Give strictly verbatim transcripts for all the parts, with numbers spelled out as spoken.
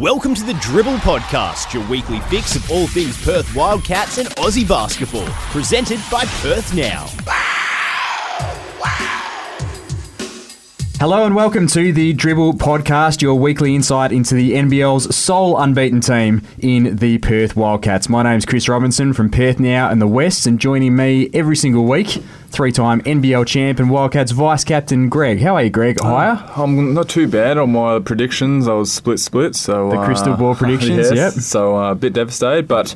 Welcome to the Dribble Podcast, your weekly fix of all things Perth Wildcats and Aussie basketball, presented by PerthNow. Hello and welcome to the Dribble Podcast, your weekly insight into the N B L's sole unbeaten team in the Perth Wildcats. My name's Chris Robinson from PerthNow and the West, and joining me every single week, three-time N B L champ and Wildcats vice-captain Greg. How are you, Greg? Hiya? Uh, I'm not too bad on my predictions. I was split-split. so The crystal ball uh, predictions, yes, yep. So uh, a bit devastated, but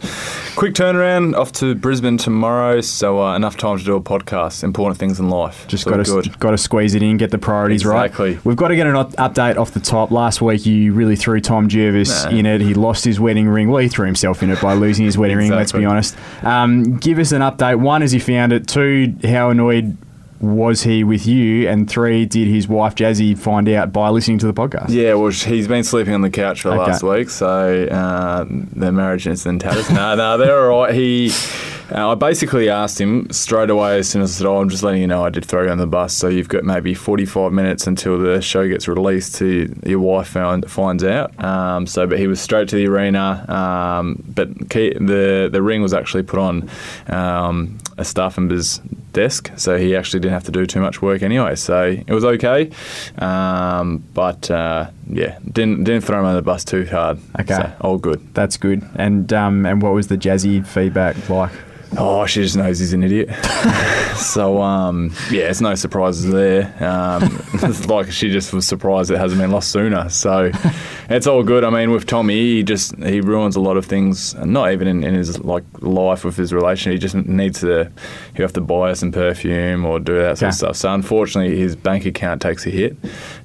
quick turnaround, off to Brisbane tomorrow, so uh, enough time to do a podcast. Important things in life. Just got to, got to squeeze it in, get the priorities exactly. right. Exactly. We've got to get an update off the top. Last week, you really threw Tom Jervis nah. in it. He lost his wedding ring. Well, he threw himself in it by losing his wedding exactly. ring, let's be honest. Um, give us an update. One, as he found it. Two, how annoyed was he with you? And three, did his wife Jazzy find out by listening to the podcast? Yeah, well, he's been sleeping on the couch for the okay. last week, so uh, their marriage is in tatters. No, no, they're all right. He, uh, I basically asked him straight away as soon as I said, oh, I'm just letting you know I did throw you on the bus, so you've got maybe forty-five minutes until the show gets released to your wife find, finds out. Um, so, but he was straight to the arena, um, but key, the, the ring was actually put on um, a staff member's desk, so he actually didn't have to do too much work anyway, so it was okay. Um, but uh, yeah, didn't didn't throw him under the bus too hard. Okay, so, all good. That's good. And um, and what was the Jazzy feedback like? Oh, she just knows he's an idiot. so, um, yeah, it's no surprises there. Um, it's like she just was surprised it hasn't been lost sooner. So, it's all good. I mean, with Tommy, he just he ruins a lot of things. Not even in, in his like life with his relationship. He just needs to. He'll have to buy some perfume or do that sort of stuff. So, unfortunately, his bank account takes a hit.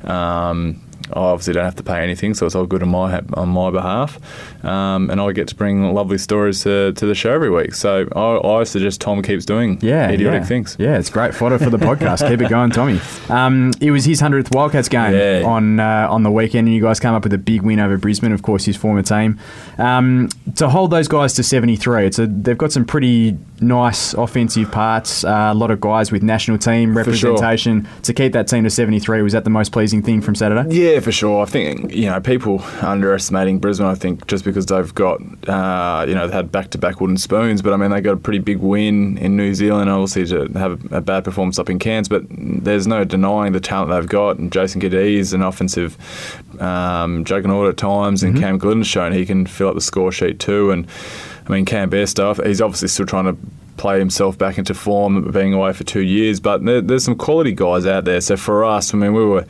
Um, I obviously don't have to pay anything, so it's all good on my on my behalf. Um, and I get to bring lovely stories to, to the show every week. So I, I suggest Tom keeps doing yeah, idiotic yeah. things. Yeah, it's great fodder for the podcast. Keep it going, Tommy. Um, it was his hundredth Wildcats game yeah. on uh, on the weekend, and you guys came up with a big win over Brisbane, of course, his former team. Um, to hold those guys to seventy-three, it's a, they've got some pretty nice offensive parts, uh, a lot of guys with national team representation. Sure. To keep that team to seventy-three, was that the most pleasing thing from Saturday? Yeah. Yeah, for sure. I think, you know, people underestimating Brisbane, I think, just because they've got, uh, you know, they had back-to-back wooden spoons. But, I mean, they got a pretty big win in New Zealand, obviously, to have a bad performance up in Cairns. But there's no denying the talent they've got. And Jason Giddies, an offensive um, juggernaut at times, and mm-hmm. Cam Glynn has shown he can fill up the score sheet too. And, I mean, Cam Besta, he's obviously still trying to play himself back into form, being away for two years. But there, there's some quality guys out there. So for us, I mean, we were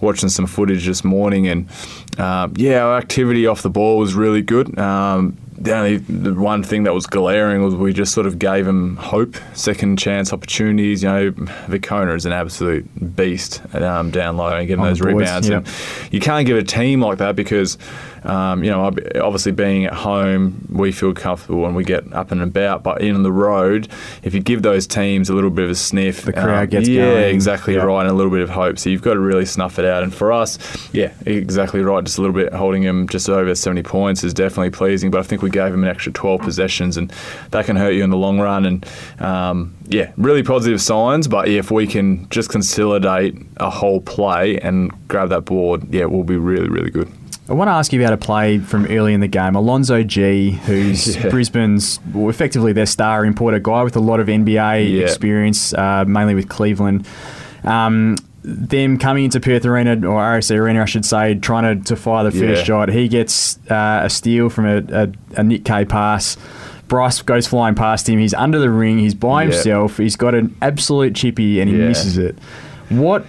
watching some footage this morning, and uh, yeah, our activity off the ball was really good. Um, the only the one thing that was glaring was we just sort of gave him hope, second chance opportunities. You know, Vicona is an absolute beast um, down low and giving those boys, rebounds. Yeah. And you can't give a team like that because, um, you know, obviously being at home, we feel comfortable and we get up and about. But in on the road, if you give those teams a little bit of a sniff, the crowd um, gets yeah, going. Yeah, exactly yeah. right, and a little bit of hope. So you've got to really snuff it out. And for us, yeah, exactly right. Just a little bit holding him just over seventy points is definitely pleasing. But I think we gave him an extra twelve possessions, and that can hurt you in the long run. And um, yeah, really positive signs. But yeah, if we can just consolidate a whole play and grab that board, yeah, we'll be really, really good. I want to ask you about a play from early in the game. Alonzo Gee, who's yeah. Brisbane's, well, effectively their star importer, guy with a lot of N B A yeah. experience, uh, mainly with Cleveland. Um, them coming into Perth Arena, or R S C Arena, I should say, trying to, to fire the first yeah. shot. He gets uh, a steal from a, a, a Nick Kay pass. Bryce goes flying past him. He's under the ring. He's by himself. Yeah. He's got an absolute chippy, and he yeah. misses it. What...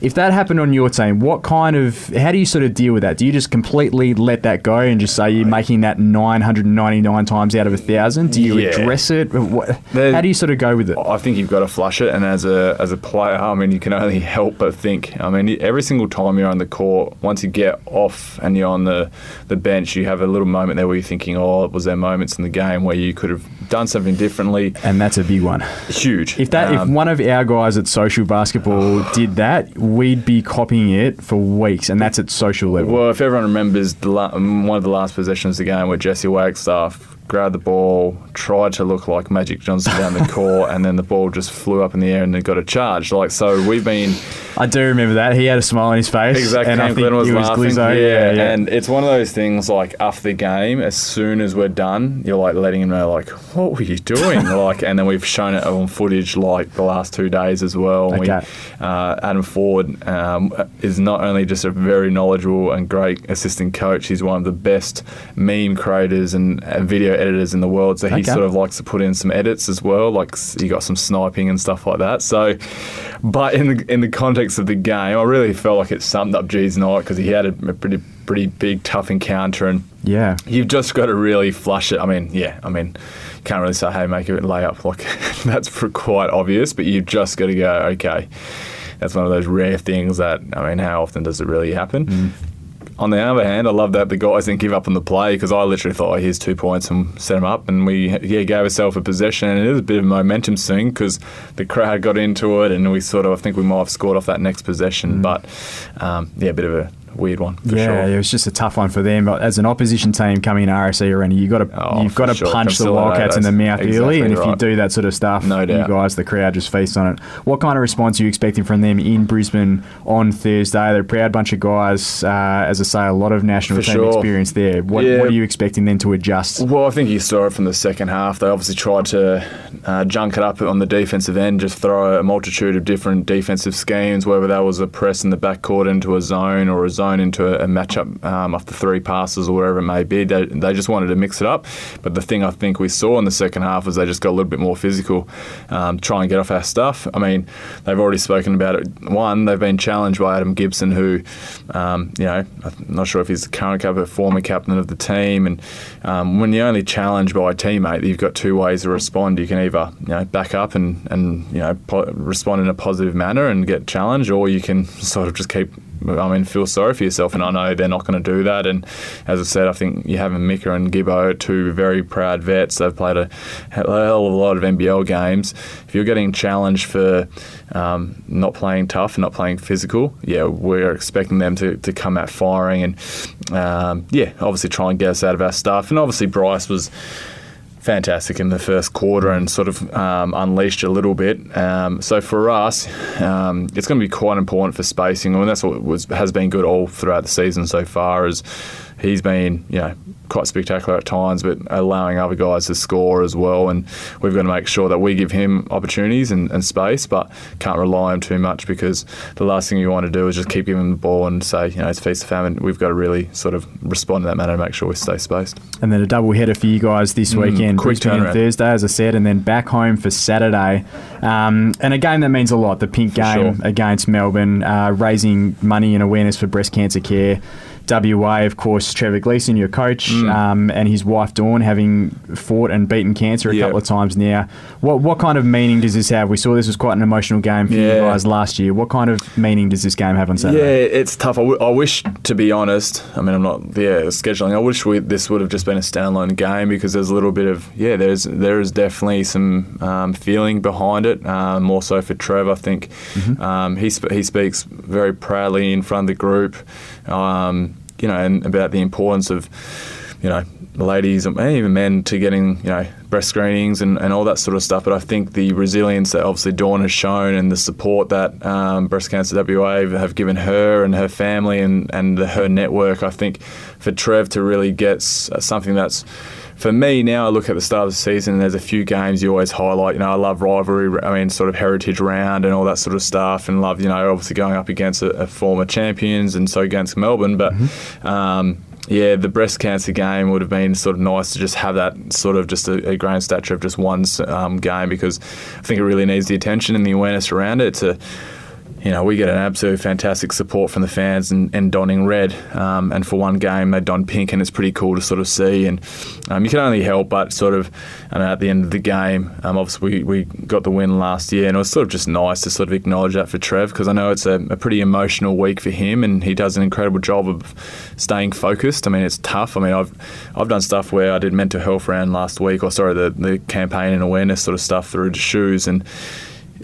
If that happened on your team, what kind of, how do you sort of deal with that? Do you just completely let that go and just say you're making that nine hundred ninety-nine times out of one thousand? Do you yeah. address it? What, how do you sort of go with it? I think you've got to flush it, and as a as a player, I mean, you can only help but think. I mean, every single time you're on the court, once you get off and you're on the, the bench, you have a little moment there where you're thinking, oh, was there moments in the game where you could have done something differently? And that's a big one. Huge. If that, um, if one of our guys at Social Basketball did that, we'd be copying it for weeks, and that's at social level. Well, if everyone remembers the la- one of the last possessions of the game where Jesse Wagstaff grabbed the ball, tried to look like Magic Johnson down the court, and then the ball just flew up in the air and they got a charge. Like, so we've been... I do remember that. He had a smile on his face. Exactly. And Cam Glynn was laughing. Was yeah, yeah, yeah, and it's one of those things, like, after the game, as soon as we're done, you're, like, letting him know, like, what were you doing? Like, and then we've shown it on footage, like, the last two days as well. Okay. We, uh, Adam Ford um, is not only just a very knowledgeable and great assistant coach, he's one of the best meme creators and video editors in the world, so he okay. sort of likes to put in some edits as well, like he got some sniping and stuff like that. So, but in the in the context of the game, I really felt like it summed up G's night, because he had a, a pretty pretty big tough encounter, and yeah, you've just got to really flush it. I mean, yeah, I mean, can't really say, hey, make it lay up, like that's quite obvious, but you've just got to go, okay, that's one of those rare things that, I mean, how often does it really happen? Mm. On the other hand, I love that the guys didn't give up on the play, because I literally thought, oh, here's two points and set them up. And we yeah, gave ourselves a possession, and it was a bit of a momentum swing because the crowd got into it, and we sort of, I think we might have scored off that next possession. Mm. But, um, yeah, a bit of a weird one for yeah, sure. Yeah, it was just a tough one for them. But as an opposition team coming in R S C Arena, you've got to, oh, you've got to sure. punch the Wildcats in the mouth exactly early, and right. if you do that sort of stuff, no doubt. You guys, the crowd just feast on it. What kind of response are you expecting from them in Brisbane on Thursday? They're a proud bunch of guys. Uh, as I say, a lot of national for team sure. experience there. What, yeah. what are you expecting them to adjust? Well, I think you saw it from the second half. They obviously tried to uh, junk it up on the defensive end, just throw a multitude of different defensive schemes, whether that was a press in the backcourt into a zone or a zone into a, a matchup um, after three passes or whatever it may be. They, they just wanted to mix it up. But the thing I think we saw in the second half is they just got a little bit more physical, um, try and get off our stuff. I mean, they've already spoken about it. One, they've been challenged by Adam Gibson, who, um, you know, I'm not sure if he's the current captain or former captain of the team. And um, when you're only challenged by a teammate, you've got two ways to respond. You can either, you know, back up and, and you know, po- respond in a positive manner and get challenged, or you can sort of just keep, I mean, feel sorry for yourself, and I know they're not going to do that. And as I said, I think you have Mika and Gibbo, two very proud vets. They've played a hell of a lot of N B L games. If you're getting challenged for um, not playing tough and not playing physical, yeah, we're expecting them to, to come out firing and, um, yeah, obviously try and get us out of our stuff. And obviously Bryce was fantastic in the first quarter and sort of um, unleashed a little bit. Um, so for us, um, it's going to be quite important for spacing. I mean, that's what was, has been good all throughout the season so far, is he's been, you know, quite spectacular at times, but allowing other guys to score as well. And we've got to make sure that we give him opportunities and, and space, but can't rely on him too much, because the last thing you want to do is just keep giving him the ball and say, you know, it's feast or famine. We've got to really sort of respond in that manner and make sure we stay spaced. And then a double header for you guys this weekend. Mm, quick turnaround. Thursday, as I said, and then back home for Saturday. Um, and a game that means a lot, the pink game sure. against Melbourne, uh, raising money and awareness for breast cancer care. W A, of course, Trevor Gleason, your coach, mm. um, and his wife Dawn, having fought and beaten cancer a yep. couple of times now. What what kind of meaning does this have? We saw this was quite an emotional game for yeah. you guys last year. What kind of meaning does this game have on Saturday? Yeah, it's tough. I, w- I wish, to be honest, I mean, I'm not yeah scheduling. I wish we, this would have just been a standalone game, because there's a little bit of, yeah, there's there is definitely some um, feeling behind it, um, more so for Trevor, I think. Mm-hmm. Um, he, sp- he speaks very proudly in front of the group. Um, you know, and about the importance of, you know, ladies and even men to getting, you know, breast screenings and, and all that sort of stuff. But I think the resilience that obviously Dawn has shown and the support that um, Breast Cancer W A have given her and her family and, and the, her network, I think for Trev to really get something that's, for me now, I look at the start of the season and there's a few games you always highlight. You know, I love rivalry, I mean, sort of heritage round and all that sort of stuff, and love, you know, obviously going up against a, a former champions and so against Melbourne. But, mm-hmm. um, yeah, the breast cancer game would have been sort of nice to just have that sort of just a, a grand stature of just one um, game, because I think it really needs the attention and the awareness around it. It's a, you know, we get an absolute fantastic support from the fans and, and donning red. Um, and for one game, they don pink, and it's pretty cool to sort of see. And um, you can only help but sort of, I mean, at the end of the game, um, obviously we, we got the win last year, and it was sort of just nice to sort of acknowledge that for Trev, because I know it's a, a pretty emotional week for him, and he does an incredible job of staying focused. I mean, it's tough. I mean, I've I've done stuff where I did mental health round last week, or sorry, the, the campaign and awareness sort of stuff through the shoes, and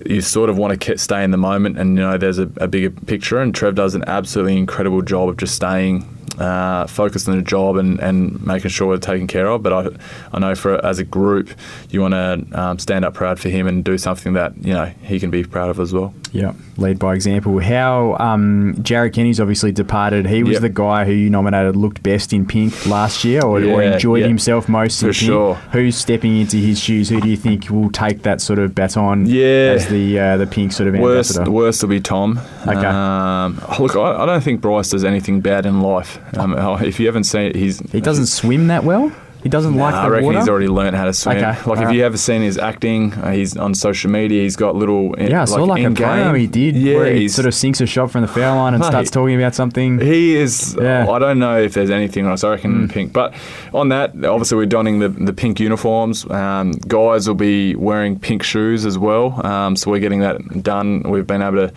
you sort of want to stay in the moment, and you know there's a, a bigger picture, and Trev does an absolutely incredible job of just staying uh, focused on the job and, and making sure we're taken care of. But I I know for as a group, you want to um, stand up proud for him and do something that, you know, he can be proud of as well. Yeah, lead by example. How um, Jared Kenny's obviously departed. He was yep. the guy who you nominated looked best in pink last year, or, yeah, or enjoyed yep. himself most in for pink. Sure. Who's stepping into his shoes? Who do you think will take that sort of baton yeah. as the uh, the pink sort of ambassador? Worst, worst will be Tom. Okay. Um, look, I, I don't think Bryce does anything bad in life. Um, if you haven't seen it, he's he doesn't swim that well. He doesn't nah, like the water? I reckon water? He's already learned how to swim. Okay, like, right. If you ever seen his acting, uh, he's on social media, he's got little... In, yeah, I saw like, like a promo he did yeah, where he sort of sinks a shot from the foul line and no, starts talking about something. He is... Yeah. Oh, I don't know if there's anything else. I reckon mm. pink. But on that, obviously we're donning the, the pink uniforms. Um, guys will be wearing pink shoes as well. Um, so we're getting that done. We've been able to...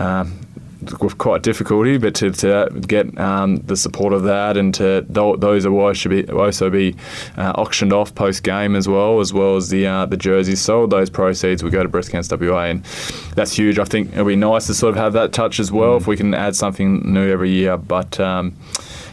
Um, with quite difficulty, but to, to get um, the support of that, and to those awards should be also be uh, auctioned off post game as well, as well as the uh, the jerseys sold. Those proceeds will go to Breast Cancer W A, and that's huge. I think it'll be nice to sort of have that touch as well, mm. if we can add something new every year. But um,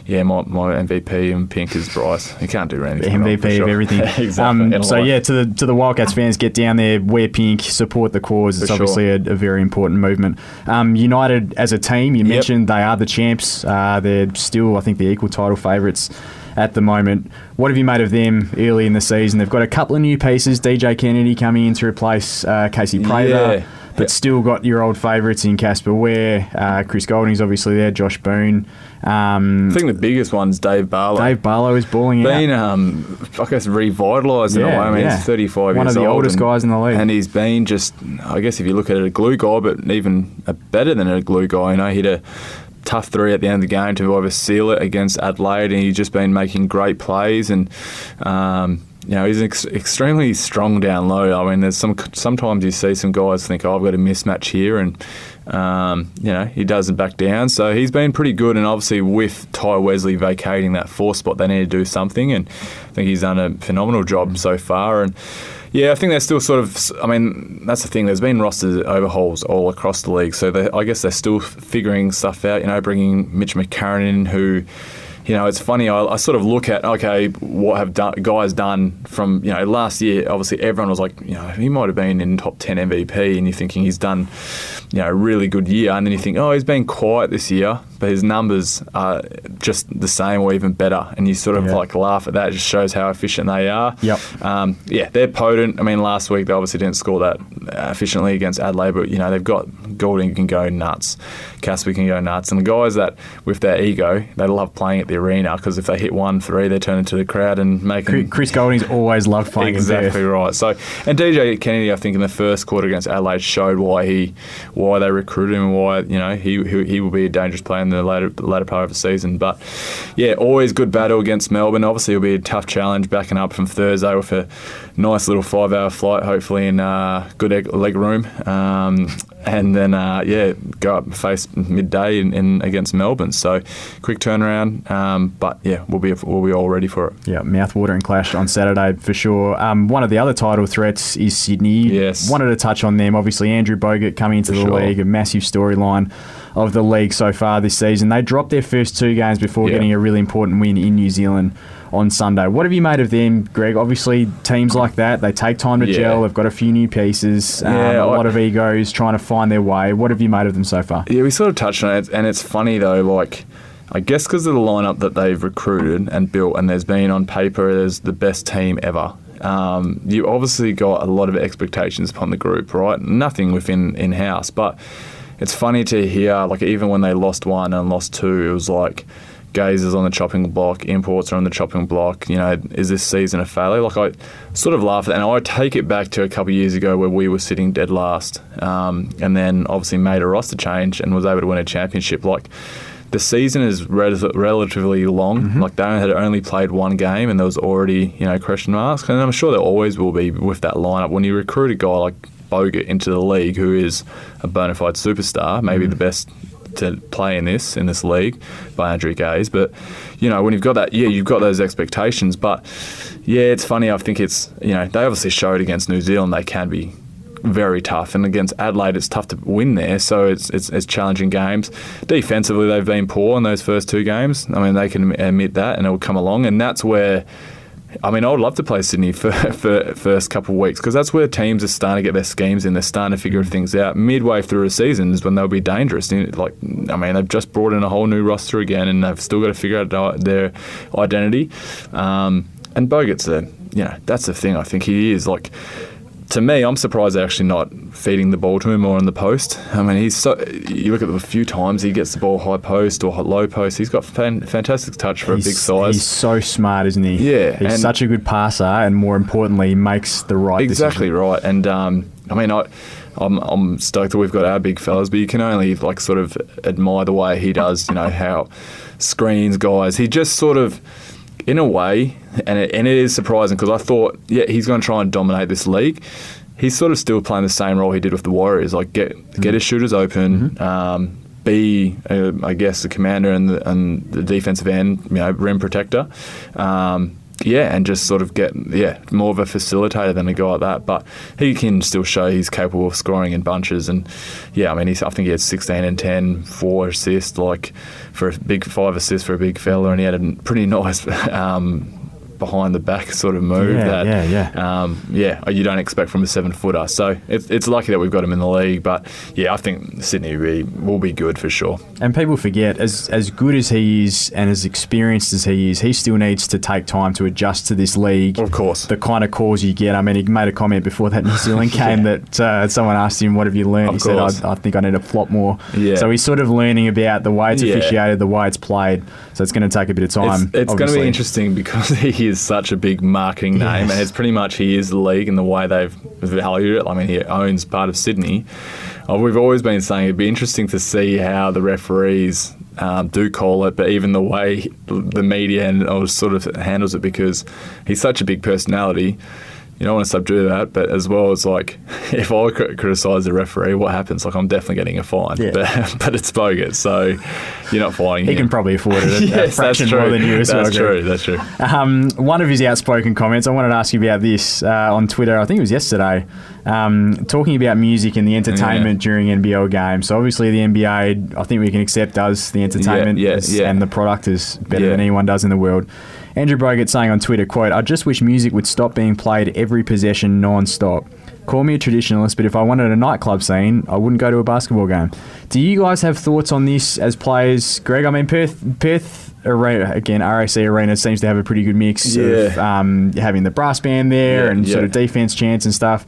yeah, my, my M V P in pink is Bryce. He can't do anything. The M V P wrong, sure. of everything. Exactly. Um, so yeah, to the to the Wildcats fans, get down there, wear pink, support the cause. It's for obviously sure. a, a very important movement. Um, United as a team, you yep. mentioned they are the champs. Uh, they're still, I think, the equal title favourites at the moment. What have you made of them early in the season? They've got a couple of new pieces. D J Kennedy coming in to replace uh, Casey Prather. Yeah. But yep. still got your old favourites in Casper Ware, uh, Chris Golding's obviously there, Josh Boone. Um, I think the biggest one's Dave Barlow. Dave Barlow is balling out. Been, um, I guess, revitalised yeah, in a way. I mean, yeah. he's thirty-five years old. One of the oldest and, guys in the league. And he's been just, I guess, if you look at it, a glue guy, but even a better than a glue guy. You know, he'd a tough three at the end of the game to either seal it against Adelaide, and he's just been making great plays and... Um, You know, he's ex- extremely strong down low. I mean, there's some sometimes you see some guys think, oh, I've got a mismatch here, and, um, you know, he doesn't back down. So he's been pretty good, and obviously with Ty Wesley vacating that four spot, they need to do something, and I think he's done a phenomenal job so far. And, yeah, I think they're still sort of, I mean, that's the thing. There's been roster overhauls all across the league, so they, I guess they're still figuring stuff out, you know, bringing Mitch McCarron in who... You know, it's funny, I, I sort of look at, okay, what have done, guys done from, you know, last year, obviously everyone was like, you know, he might have been in top ten M V P, and you're thinking he's done, you know, a really good year. And then you think, oh, he's been quiet this year, but his numbers are just the same or even better. And you sort of yeah. like laugh at that. It just shows how efficient they are. Yep. Um, yeah, they're potent. I mean, last week they obviously didn't score that efficiently against Adelaide, but, you know, they've got Goulding can go nuts. Casper can go nuts. And the guys that, with their ego, they love playing at the arena, because if they hit one three, they turn into the crowd and make them. Chris Golding's always loved playing exactly there. Right. So, and D J Kennedy, I think in the first quarter against Adelaide showed why he, why they recruited him, and why, you know, he he, he will be a dangerous player in the later later part of the season. But yeah, always good battle against Melbourne. Obviously, it'll be a tough challenge backing up from Thursday with a nice little five-hour flight, hopefully in uh, good egg, leg room. Um, And then, uh, yeah, go up and face midday in, in against Melbourne. So, quick turnaround. Um, but, yeah, we'll be we'll be all ready for it. Yeah, mouthwatering clash on Saturday for sure. Um, one of the other title threats is Sydney. Yes. Wanted to touch on them. Obviously, Andrew Bogut coming into for the sure. league, a massive storyline of the league so far this season. They dropped their first two games before yeah. getting a really important win in New Zealand on Sunday. What have you made of them, Greg? Obviously, teams like that, they take time to yeah. gel. They've got a few new pieces, um, yeah, a lot I, of egos trying to find their way. What have you made of them so far? Yeah, we sort of touched on it, and it's funny though, like, I guess because of the lineup that they've recruited and built, and there's been on paper, there's the best team ever. Um, you obviously got a lot of expectations upon the group, right? Nothing within in-house, but it's funny to hear, like, even when they lost one and lost two, it was like, Gazers on the chopping block, imports are on the chopping block. You know, is this season a failure? Like, I sort of laugh at that, and I take it back to a couple of years ago where we were sitting dead last, um, and then obviously made a roster change and was able to win a championship. Like, the season is re- relatively long. Mm-hmm. Like, they had only played one game, and there was already, you know, question marks. And I'm sure there always will be with that lineup when you recruit a guy like Bogut into the league, who is a bona fide superstar, maybe mm-hmm. the best to play in this in this league by Andrew Gaze. But, you know, when you've got that, yeah, you've got those expectations. But, yeah, it's funny. I think it's, you know, they obviously showed against New Zealand they can be very tough, and against Adelaide it's tough to win there, so it's, it's it's challenging games. Defensively they've been poor in those first two games. I mean, they can admit that, and it'll come along, and that's where, I mean, I would love to play Sydney for for first couple of weeks, because that's where teams are starting to get their schemes in, they're starting to figure things out. Midway through the season is when they'll be dangerous. Like, I mean, they've just brought in a whole new roster again, and they've still got to figure out their identity. Um, and Bogut's there. You know, that's the thing. I think he is, like, to me, I'm surprised they're actually not feeding the ball to him more on the post. I mean, he's so. You look at the few times he gets the ball high post or low post. He's got fan, fantastic touch for he's, a big size. He's so smart, isn't he? Yeah, he's and, such a good passer, and more importantly, he makes the right exactly decision. Right. And um, I mean, I, I'm I'm stoked that we've got our big fellas, but you can only like sort of admire the way he does. You know how screens guys. He just sort of. In a way, and it, and it is surprising, because I thought, yeah, he's going to try and dominate this league. He's sort of still playing the same role he did with the Warriors, like get mm-hmm. get his shooters open, mm-hmm. um, be, uh, I guess, the commander and the, and the defensive end, you know, rim protector. Um, yeah, and just sort of get, yeah, more of a facilitator than a guy like that. But he can still show he's capable of scoring in bunches. And, yeah, I mean, he's, I think he had sixteen and ten, four assists, like, for a big five assists for a big fella, and he had a pretty nice um, behind-the-back sort of move. Yeah, that, yeah, yeah. Um, yeah, you don't expect from a seven-footer. So it's, it's lucky that we've got him in the league. But, yeah, I think Sydney really will be good for sure. And people forget, as as good as he is and as experienced as he is, he still needs to take time to adjust to this league. Of course. The kind of calls you get. I mean, he made a comment before that New Zealand game yeah. that uh, someone asked him, what have you learned? Of he course. said, I, I think I need to flop more. Yeah. So he's sort of learning about the way it's yeah. officiated, the way it's played. So it's going to take a bit of time. It's, it's going to be interesting because he is such a big marketing name, yes. and it's pretty much he is the league in the way they've valued it. I mean, he owns part of Sydney. Oh, we've always been saying it'd be interesting to see how the referees um, do call it, but even the way the media and oh, sort of handles it, because he's such a big personality. You don't want to subdue that, but as well as, like, if I criticise the referee, what happens? Like, I'm definitely getting a fine, yeah. but, but it's Bogut, so you're not fining him. He can probably afford it a, yes, a fraction more than you as well. That's true, that's true. Um, one of his outspoken comments, I wanted to ask you about this uh, on Twitter, I think it was yesterday, um, talking about music and the entertainment yeah. during N B L games. So, obviously, the N B A, I think we can accept, does the entertainment yeah, yeah, is, yeah. and the product is better yeah. than anyone does in the world. Andrew Bogut saying on Twitter, quote, I just wish music would stop being played every possession non-stop. Call me a traditionalist, but if I wanted a nightclub scene, I wouldn't go to a basketball game. Do you guys have thoughts on this as players? Greg, I mean, Perth, Perth Arena, again, R S C Arena seems to have a pretty good mix yeah. of um, having the brass band there yeah, and yeah. sort of defense chants and stuff.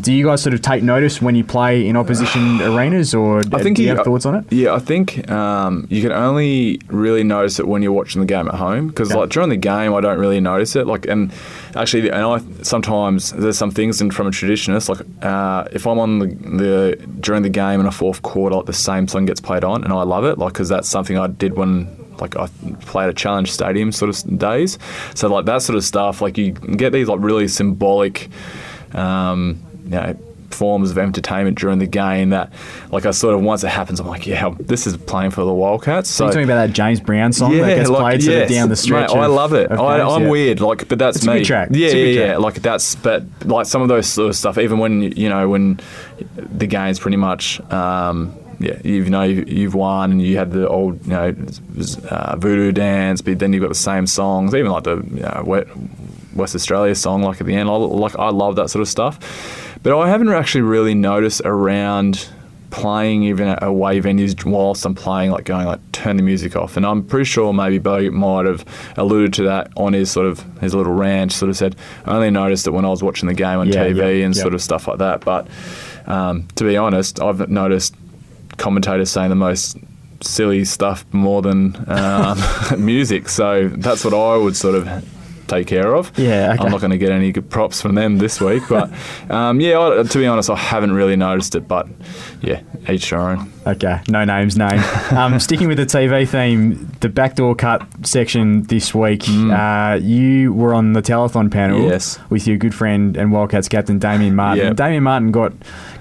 Do you guys sort of take notice when you play in opposition arenas, or I think do you have you, thoughts on it? Yeah, I think um, you can only really notice it when you're watching the game at home, because yeah. like during the game, I don't really notice it. Like, and actually, and I sometimes there's some things in, from a traditionalist. Like uh, if I'm on the, the during the game in a fourth quarter, like the same song gets played on, and I love it, like because that's something I did when. Like I played at Challenge Stadium sort of days, so like that sort of stuff. Like you get these like really symbolic, um, you know, forms of entertainment during the game. That like I sort of once it happens, I'm like, yeah, this is playing for the Wildcats. So, so you're talking about that James Brown song yeah, that gets like, played yes, sort of down the stretch. Mate, of, I love it. Games, I, I'm yeah. weird, like, but that's it's me. A good track. Yeah, it's yeah, a good yeah. track. Like that's, but like some of those sort of stuff. Even when you know when the game's pretty much. Um, Yeah, you know you've won, and you had the old, you know, uh, voodoo dance, but then you've got the same songs, even like the you know, West Australia song, like at the end. I, like I love that sort of stuff, but I haven't actually really noticed around playing even at away venues whilst I'm playing, like going like turn the music off. And I'm pretty sure maybe Bogut might have alluded to that on his sort of his little rant, sort of said I only noticed it when I was watching the game on yeah, T V yeah, and yeah. sort of stuff like that. But um, to be honest, I've noticed. Commentators saying the most silly stuff more than um, music, so that's what I would sort of take care of. Yeah, okay. I'm not going to get any good props from them this week, but um, yeah, I, to be honest, I haven't really noticed it, but yeah, each their own. Okay, no names named. Um, sticking with the T V theme, the backdoor cut section this week, mm. uh, you were on the telethon panel yes. with your good friend and Wildcats captain, Damien Martin. Yep. Damien Martin got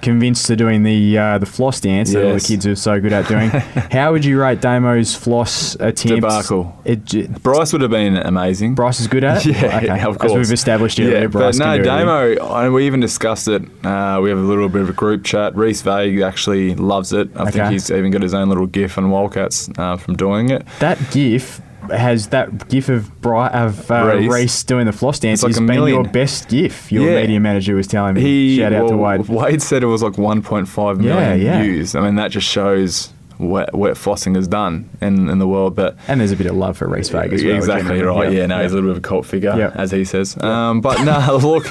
convinced to doing the uh, the floss dance yes. that all the kids are so good at doing. How would you rate Damo's floss attempts? Debacle. It j- Bryce would have been amazing. Bryce is good at it? Yeah, okay. Of course. As we've established it. Yeah, Bryce but no, Damo, I, we even discussed it. Uh, we have a little bit of a group chat. Rhys Vague actually loves it. I I think okay. he's even got his own little GIF on Wildcats uh, from doing it. That GIF has that GIF of Bri- of uh, Rhys doing the floss dance. It's like been your best GIF. Your yeah. media manager was telling me. He, Shout out well, to Wade. Wade said it was like one point five yeah, million yeah. views. I mean, that just shows what, what flossing has done in, in the world. But and there's a bit of love for Rhys Vague as well. Exactly right. Yeah, yeah no, yeah. he's a little bit of a cult figure, yeah. as he says. Yeah. Um, but no, look.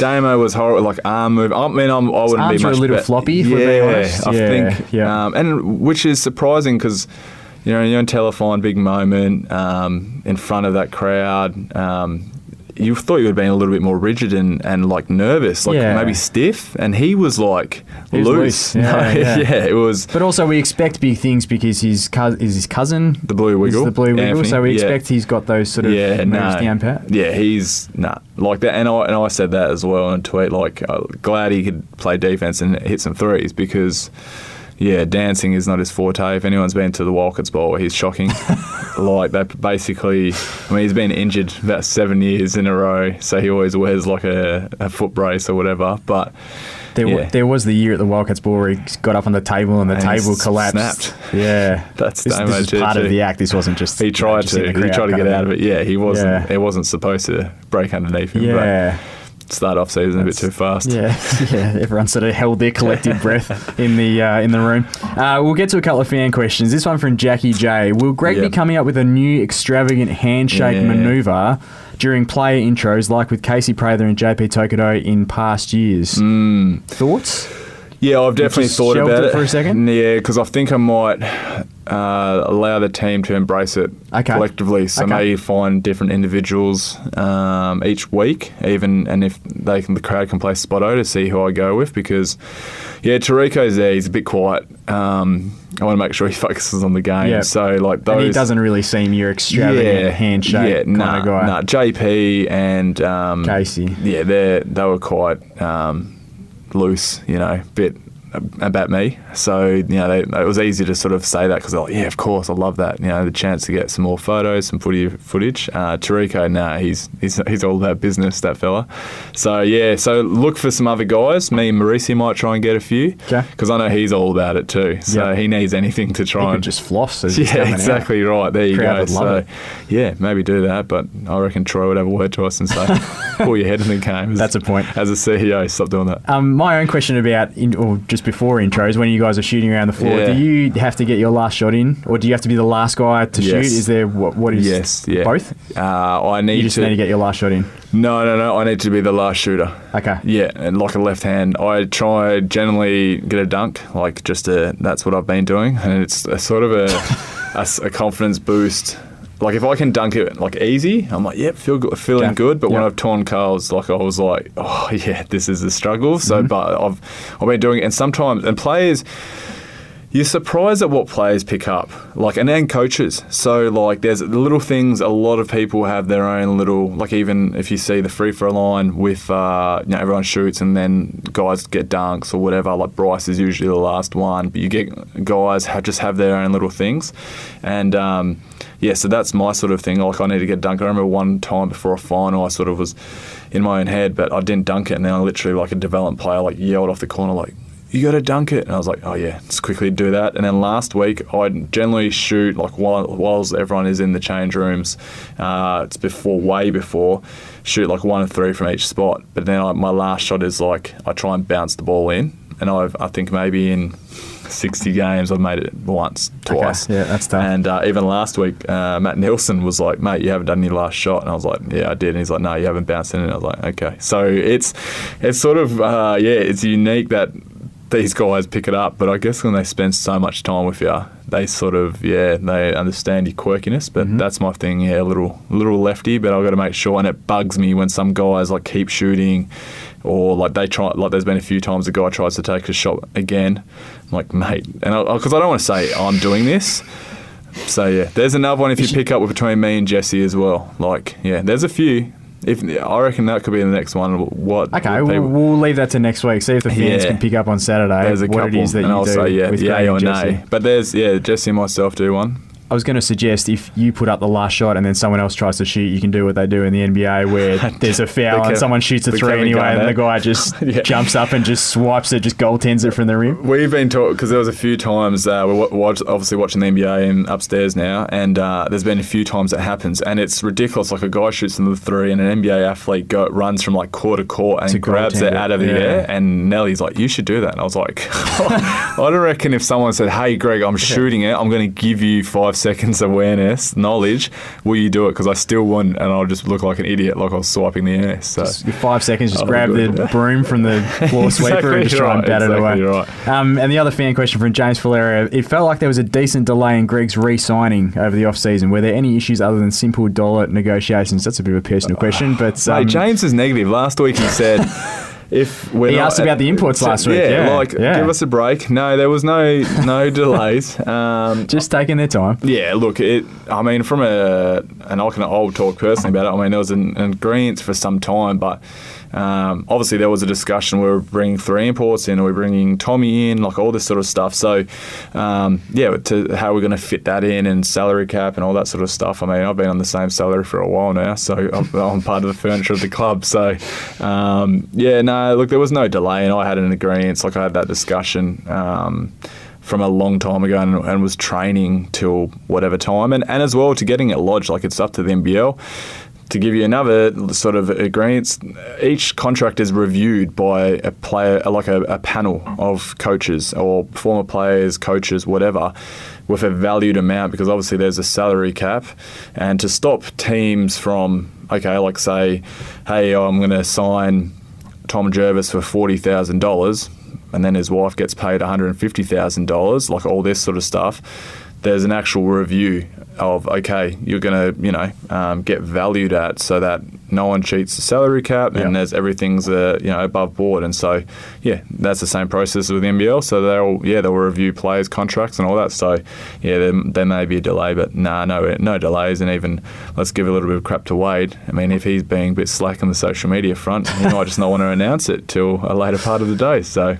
Damo was horrible, like arm move. I mean, I'm, I wouldn't Arms be much. Arms were a little better. floppy, if yeah, we're being honest. I yeah, think, yeah. Um, and which is surprising because you know you're on telethon, big moment um, in front of that crowd. Um, you thought you would have been a little bit more rigid and, and like nervous, like yeah. maybe stiff, and he was like he was loose. loose. Yeah, no, yeah. yeah, it was. But also, we expect big things because his cousin is his cousin, the Blue Wiggle, the Blue Wiggle. Anthony. So we expect yeah. he's got those sort of yeah, moves nah. down pat. Yeah, he's nah like that, and I and I said that as well in a tweet. Like, uh, glad he could play defense and hit some threes because. Yeah, dancing is not his forte. If anyone's been to the Wildcats Bowl, he's shocking. Like, they basically, I mean, he's been injured about seven years in a row, so he always wears like a, a foot brace or whatever. But there, yeah. w- there was the year at the Wildcats Bowl where he got up on the table and the and table collapsed. Snapped. Yeah, that's this, Damo this is part of the act. This wasn't just he tried you know, just to he tried to get out of it. Yeah, he wasn't. Yeah. It wasn't supposed to break underneath him. Yeah. But start off season That's, a bit too fast. Yeah, yeah. Everyone sort of held their collective breath in the uh, in the room. Uh, we'll get to a couple of fan questions. This one from Jackie J. Will Greg yep. be coming up with a new extravagant handshake yeah. manoeuvre during player intros, like with Casey Prather and J P Tokoto in past years? Mm. Thoughts? Yeah, I've definitely thought about it. it for a second? Yeah, because I think I might uh, allow the team to embrace it okay. collectively. So okay. maybe find different individuals um, each week, even and if they can, the crowd can play spot-o to see who I go with. Because, yeah, Tariko's there. He's a bit quiet. Um, I want to make sure he focuses on the game. Yep. So like those, and he doesn't really seem your extravagant yeah, handshake yeah, kind nah, of guy. Nah, J P and um, Casey. Yeah, they they were quite... Um, loose, you know, bit about me. So, you know, they, it was easy to sort of say that because they're like, yeah, of course, I love that. You know, the chance to get some more photos, some footy, footage. Uh, Tariko, nah, he's, he's he's all about business, that fella. So, yeah, so look for some other guys. Me and Mauricio might try and get a few because I know he's all about it too. So yep. he needs anything to try he and... just floss. As yeah, exactly out. right. There you Crowd go. So, it. yeah, maybe do that. But I reckon Troy would have a word to us and say, pull your head in the game. As, That's a point. As a C E O, stop doing that. Um, my own question about... In, or just before intros, when you guys are shooting around the floor, yeah. do you have to get your last shot in, or do you have to be the last guy to yes. shoot? Is there what? What is yes, yeah. both? Uh, I need. You just to, need to get your last shot in. No, no, no. I need to be the last shooter. Okay. Yeah, and like a left hand, I try generally get a dunk. Like just a, that's what I've been doing, and it's a sort of a a, a confidence boost. Like if I can dunk it like easy, I'm like, yep, feel good, feeling yeah. good. But yeah. when I've torn curls, like I was like, oh yeah, this is a struggle. So, mm-hmm. but I've I've been doing it, and sometimes and players, you're surprised at what players pick up, like and then coaches. So like there's little things. A lot of people have their own little, like even if you see the free throw line with uh, you know everyone shoots and then guys get dunks or whatever. Like Bryce is usually the last one, but you get guys have just have their own little things, and. Um, Yeah, so that's my sort of thing. Like, I need to get dunked. I remember one time before a final, I sort of was in my own head, but I didn't dunk it. And then I literally, like a development player, like yelled off the corner, like, you got to dunk it. And I was like, oh, yeah, let's quickly do that. And then last week, I generally shoot, like, while whilst everyone is in the change rooms, uh, it's before, way before, shoot, like, one or three from each spot. But then I, my last shot is, like, I try and bounce the ball in. And I've, I think maybe in... sixty games, I've made it once, twice. Okay. Yeah, that's tough. And uh, even last week, uh, Matt Nielsen was like, mate, you haven't done your last shot. And I was like, yeah, I did. And he's like, no, you haven't bounced in. And I was like, okay. So it's it's sort of, uh, yeah, it's unique that these guys pick it up. But I guess when they spend so much time with you, they sort of, yeah, they understand your quirkiness. But mm-hmm. that's my thing, yeah, a little, little lefty, but I've got to make sure. And it bugs me when some guys like keep shooting, or like they try, like there's been a few times a guy tries to take a shot again. I'm like, mate, and because I, I, I don't want to say I'm doing this. So yeah, there's another one if you pick up between me and Jesse as well. Like, yeah, there's a few. If I reckon that could be the next one. What? Okay, we'll, we'll leave that to next week. See if the fans yeah. can pick up on Saturday what couple, it is that you also, do yeah, with yeah, Greg and Jesse. Nay. But there's, yeah, Jesse and myself do one. I was going to suggest if you put up the last shot and then someone else tries to shoot, you can do what they do in the N B A where there's a foul and someone shoots a three anyway and out. The guy just yeah. jumps up and just swipes it, just goaltends it from the rim. We've been talking, because there was a few times, uh, we're watch, obviously watching the N B A in, upstairs now, and uh, there's been a few times that happens, and it's ridiculous. Like a guy shoots in the three and an N B A athlete go, runs from like court to court and grabs it out of the yeah. air, and Nelly's like, you should do that. And I was like, I don't reckon if someone said, hey, Greg, I'm shooting it, I'm going to give you five seconds awareness, knowledge, will you do it? Because I still wouldn't, and I'll just look like an idiot, like I was swiping the air. So just five seconds, just I'll grab the broom from the floor exactly sweeper and just try right, and bat exactly it away. Right. Um, and the other fan question from James Valeria, it felt like there was a decent delay in Greg's re-signing over the off-season. Were there any issues other than simple dollar negotiations? That's a bit of a personal question, but... Um, Mate, James is negative. Last week he said... If we're he not, asked about the imports uh, last week. Yeah, yeah. like yeah. give us a break. No, there was no no delays. Um, Just taking their time. Yeah, look, it, I mean, from a and I can I'll talk personally about it. I mean, there was an, an agreement for some time, but um, obviously there was a discussion. We were bringing three imports in, or we we're bringing Tommy in, like all this sort of stuff. So um, yeah, to how we're going to fit that in and salary cap and all that sort of stuff. I mean, I've been on the same salary for a while now, so I'm, I'm part of the furniture of the club. So um, yeah, no. Uh, look, there was no delay, and I had an agreement. Like I had that discussion um, from a long time ago, and, and was training till whatever time, and, and as well to getting it lodged. Like it's up to the N B L to give you another sort of agreement. Each contract is reviewed by a player, like a, a panel of coaches or former players, coaches, whatever, with a valued amount, because obviously there's a salary cap, and to stop teams from okay, like say, hey, I'm going to sign Tom Jervis for forty thousand dollars and then his wife gets paid one hundred fifty thousand dollars, like all this sort of stuff, there's an actual review of, okay, you're going to, you know, um, get valued at so that no one cheats the salary cap and yeah. there's everything's, uh, you know, above board. And so, yeah, that's the same process with the N B L. So they'll, yeah, they'll review players' contracts and all that. So, yeah, there, there may be a delay, but nah, no, no delays. And even let's give a little bit of crap to Wade. I mean, if he's being a bit slack on the social media front, he might just not want to announce it till a later part of the day. So...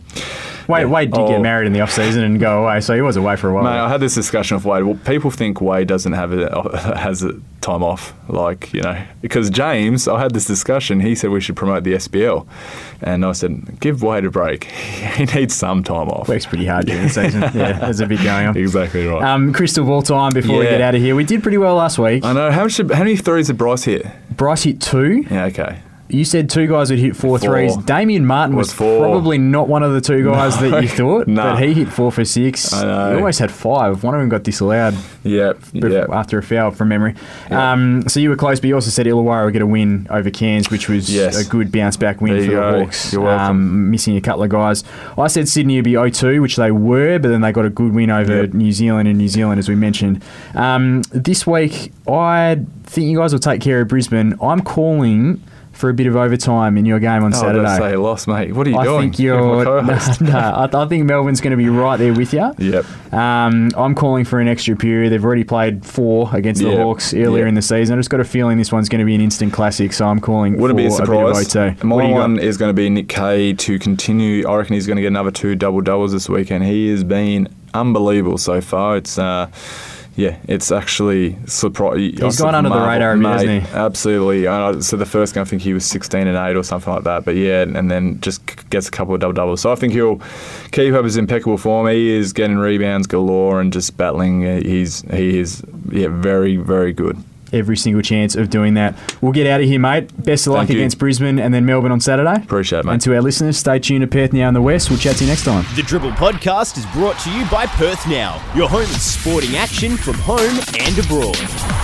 Wade, yeah. Wade did oh. get married in the off-season and go away, so he was away for a while. Mate, I had this discussion with Wade. Well, people think Wade doesn't have it, has it time off, like, you know. Because James, I had this discussion, he said we should promote the S B L. And I said, give Wade a break. He needs some time off. Works pretty hard during the season. Yeah, there's a bit going on. Exactly right. Um, crystal ball time before yeah. we get out of here. We did pretty well last week. I know. How much? How many threes did Bryce hit? Bryce hit two. Yeah, okay. You said two guys would hit four, four. threes. Damien Martin was, was probably not one of the two guys no. that you thought, no. but he hit four for six. I know. He almost had five. One of them got disallowed yep. Yep. after a foul, from memory. Yep. Um, so you were close, but you also said Illawarra would get a win over Cairns, which was yes. a good bounce-back win there for the Hawks. You're welcome. Um, missing a couple of guys. I said Sydney would be oh two, which they were, but then they got a good win over yep. New Zealand, and New Zealand, as we mentioned. Um, this week, I think you guys will take care of Brisbane. I'm calling... for a bit of overtime in your game on oh, Saturday. I don't say loss, mate. What are you I doing? I think you're... Nah, nah, I, th- I think Melbourne's going to be right there with you. Yep. Um, I'm calling for an extra period. They've already played four against yep. the Hawks earlier yep. in the season. I just got a feeling this one's going to be an instant classic, so I'm calling Wouldn't for be a, surprise. a bit of O two. My one got? is going to be Nick Kay to continue. I reckon he's going to get another two double-doubles this weekend. He has been unbelievable so far. It's... Uh, Yeah, it's actually surprising. He's awesome. Gone under Marvel, the radar a bit, hasn't he? Absolutely. And I, so the first game, I think he was sixteen and eight or something like that. But yeah, and, and then just gets a couple of double-doubles. So I think he'll keep up his impeccable form. He is getting rebounds galore and just battling. He's He is yeah, very, very good. Every single chance of doing that. We'll get out of here, mate. Best of luck against Brisbane and then Melbourne on Saturday. Appreciate it, mate. And to our listeners, stay tuned to Perth Now in the West. We'll chat to you next time. The Dribble Podcast is brought to you by Perth Now, your home of sporting action from home and abroad.